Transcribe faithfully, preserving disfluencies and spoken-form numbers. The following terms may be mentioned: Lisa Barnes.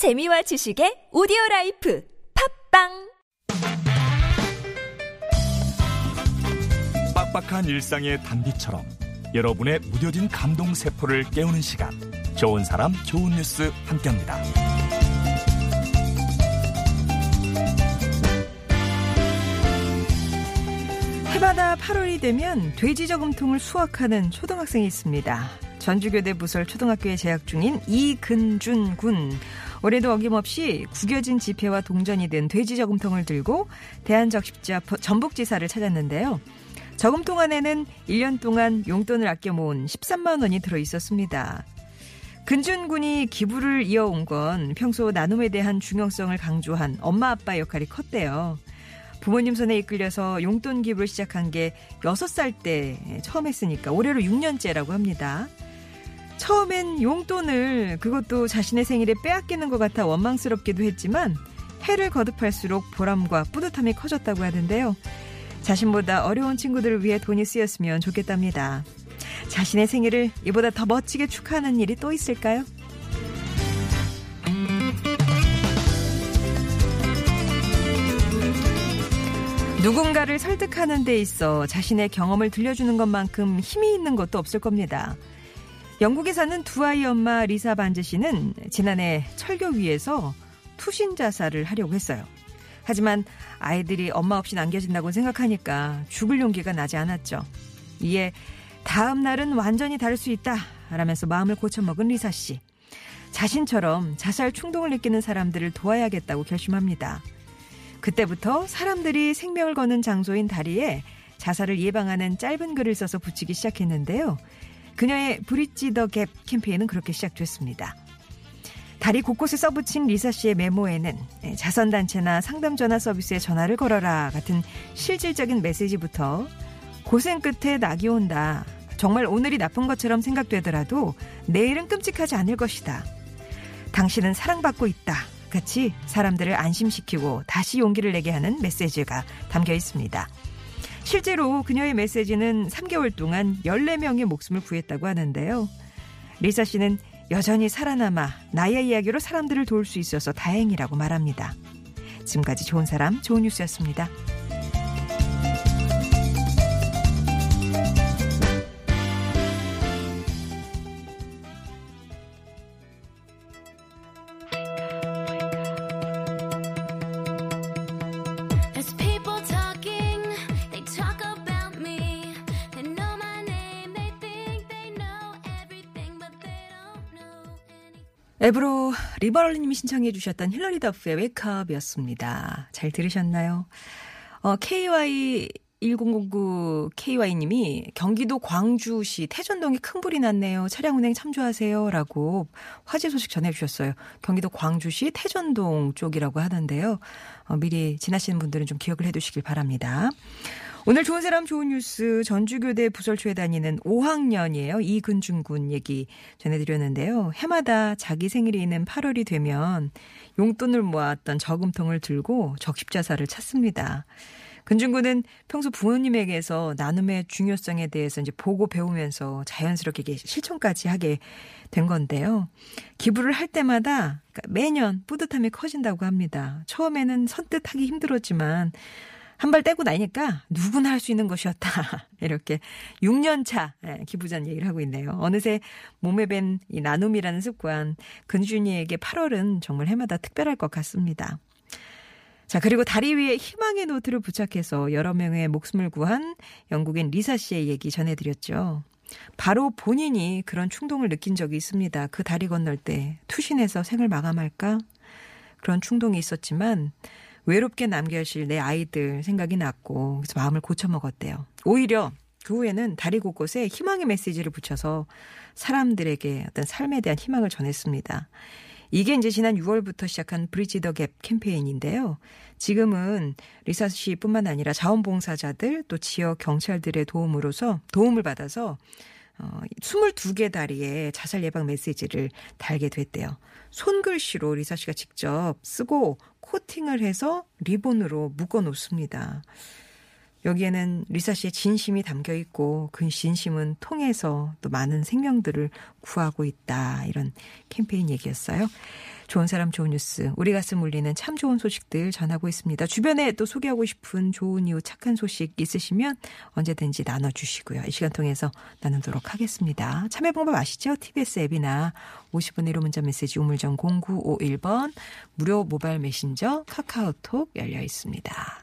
재미와 지식의 오디오라이프 팝빵! 빡빡한 일상의 단비처럼 여러분의 무뎌진 감동 세포를 깨우는 시간, 좋은 사람 좋은 뉴스 함께합니다. 해마다 팔월이 되면 돼지 저금통을 수확하는 초등학생이 있습니다. 전주교대 부설 초등학교에 재학 중인 이근준 군. 올해도 어김없이 구겨진 지폐와 동전이 든 돼지 저금통을 들고 대한적십자 전북지사를 찾았는데요. 저금통 안에는 일 년 동안 용돈을 아껴 모은 십삼만 원이 들어있었습니다. 근준 군이 기부를 이어온 건 평소 나눔에 대한 중요성을 강조한 엄마 아빠 역할이 컸대요. 부모님 손에 이끌려서 용돈 기부를 시작한 게 여섯 살 때 처음 했으니까 올해로 육 년째라고 합니다. 처음엔 용돈을 그것도 자신의 생일에 빼앗기는 것 같아 원망스럽기도 했지만 해를 거듭할수록 보람과 뿌듯함이 커졌다고 하는데요. 자신보다 어려운 친구들을 위해 돈이 쓰였으면 좋겠답니다. 자신의 생일을 이보다 더 멋지게 축하하는 일이 또 있을까요? 누군가를 설득하는 데 있어 자신의 경험을 들려주는 것만큼 힘이 있는 것도 없을 겁니다. 영국에 사는 두 아이 엄마 리사 반즈 씨는 지난해 철교 위에서 투신 자살을 하려고 했어요. 하지만 아이들이 엄마 없이 남겨진다고 생각하니까 죽을 용기가 나지 않았죠. 이에 다음 날은 완전히 다를 수 있다 라면서 마음을 고쳐먹은 리사 씨. 자신처럼 자살 충동을 느끼는 사람들을 도와야겠다고 결심합니다. 그때부터 사람들이 생명을 거는 장소인 다리에 자살을 예방하는 짧은 글을 써서 붙이기 시작했는데요. 그녀의 브릿지 더 갭 캠페인은 그렇게 시작됐습니다. 다리 곳곳에 써붙인 리사 씨의 메모에는 자선단체나 상담전화 서비스에 전화를 걸어라 같은 실질적인 메시지부터 고생 끝에 낙이 온다. 정말 오늘이 나쁜 것처럼 생각되더라도 내일은 끔찍하지 않을 것이다. 당신은 사랑받고 있다. 같이 사람들을 안심시키고 다시 용기를 내게 하는 메시지가 담겨 있습니다. 실제로 그녀의 메시지는 삼 개월 동안 열네 명의 목숨을 구했다고 하는데요. 리사 씨는 여전히 살아남아 나의 이야기로 사람들을 도울 수 있어서 다행이라고 말합니다. 지금까지 좋은 사람, 좋은 뉴스였습니다. 앱으로 리버럴님이 신청해 주셨던 힐러리 더프의 웨이크업이었습니다. 잘 들으셨나요? 어, 케이와이 일공공구 케이와이님이 경기도 광주시 태전동에 큰 불이 났네요. 차량 운행 참조하세요. 라고 화재 소식 전해주셨어요. 경기도 광주시 태전동 쪽이라고 하는데요. 어, 미리 지나시는 분들은 좀 기억을 해두시길 바랍니다. 오늘 좋은 사람 좋은 뉴스 전주교대 부설초에 다니는 오 학년이에요. 이근준 군 얘기 전해드렸는데요. 해마다 자기 생일이 있는 팔월이 되면 용돈을 모았던 저금통을 들고 적십자사를 찾습니다. 근준 군은 평소 부모님에게서 나눔의 중요성에 대해서 이제 보고 배우면서 자연스럽게 실천까지 하게 된 건데요. 기부를 할 때마다 매년 뿌듯함이 커진다고 합니다. 처음에는 선뜻 하기 힘들었지만 한 발 떼고 나니까 누구나 할 수 있는 것이었다. 이렇게 육 년 차 기부전 얘기를 하고 있네요. 어느새 몸에 밴 이 나눔이라는 습관, 근준이에게 팔월은 정말 해마다 특별할 것 같습니다. 자, 그리고 다리 위에 희망의 노트를 부착해서 여러 명의 목숨을 구한 영국인 리사 씨의 얘기 전해드렸죠. 바로 본인이 그런 충동을 느낀 적이 있습니다. 그 다리 건널 때 투신해서 생을 마감할까? 그런 충동이 있었지만 외롭게 남겨실 내 아이들 생각이 났고 그래서 마음을 고쳐먹었대요. 오히려 그 후에는 다리 곳곳에 희망의 메시지를 붙여서 사람들에게 어떤 삶에 대한 희망을 전했습니다. 이게 이제 지난 유월부터 시작한 브릿지 더 갭 캠페인인데요. 지금은 리사 씨뿐만 아니라 자원봉사자들 또 지역 경찰들의 도움으로서 도움을 받아서 스물두 개 다리에 자살 예방 메시지를 달게 됐대요. 손글씨로 리사 씨가 직접 쓰고 코팅을 해서 리본으로 묶어 놓습니다. 여기에는 리사 씨의 진심이 담겨 있고 그 진심은 통해서 또 많은 생명들을 구하고 있다. 이런 캠페인 얘기였어요. 좋은 사람 좋은 뉴스, 우리 가슴 울리는 참 좋은 소식들 전하고 있습니다. 주변에 또 소개하고 싶은 좋은 이유, 착한 소식 있으시면 언제든지 나눠주시고요. 이 시간 통해서 나누도록 하겠습니다. 참여 방법 아시죠? 티비에스 앱이나 오십 분의 일 호 문자 메시지 우물정 공구오일 번 무료 모바일 메신저 카카오톡 열려 있습니다.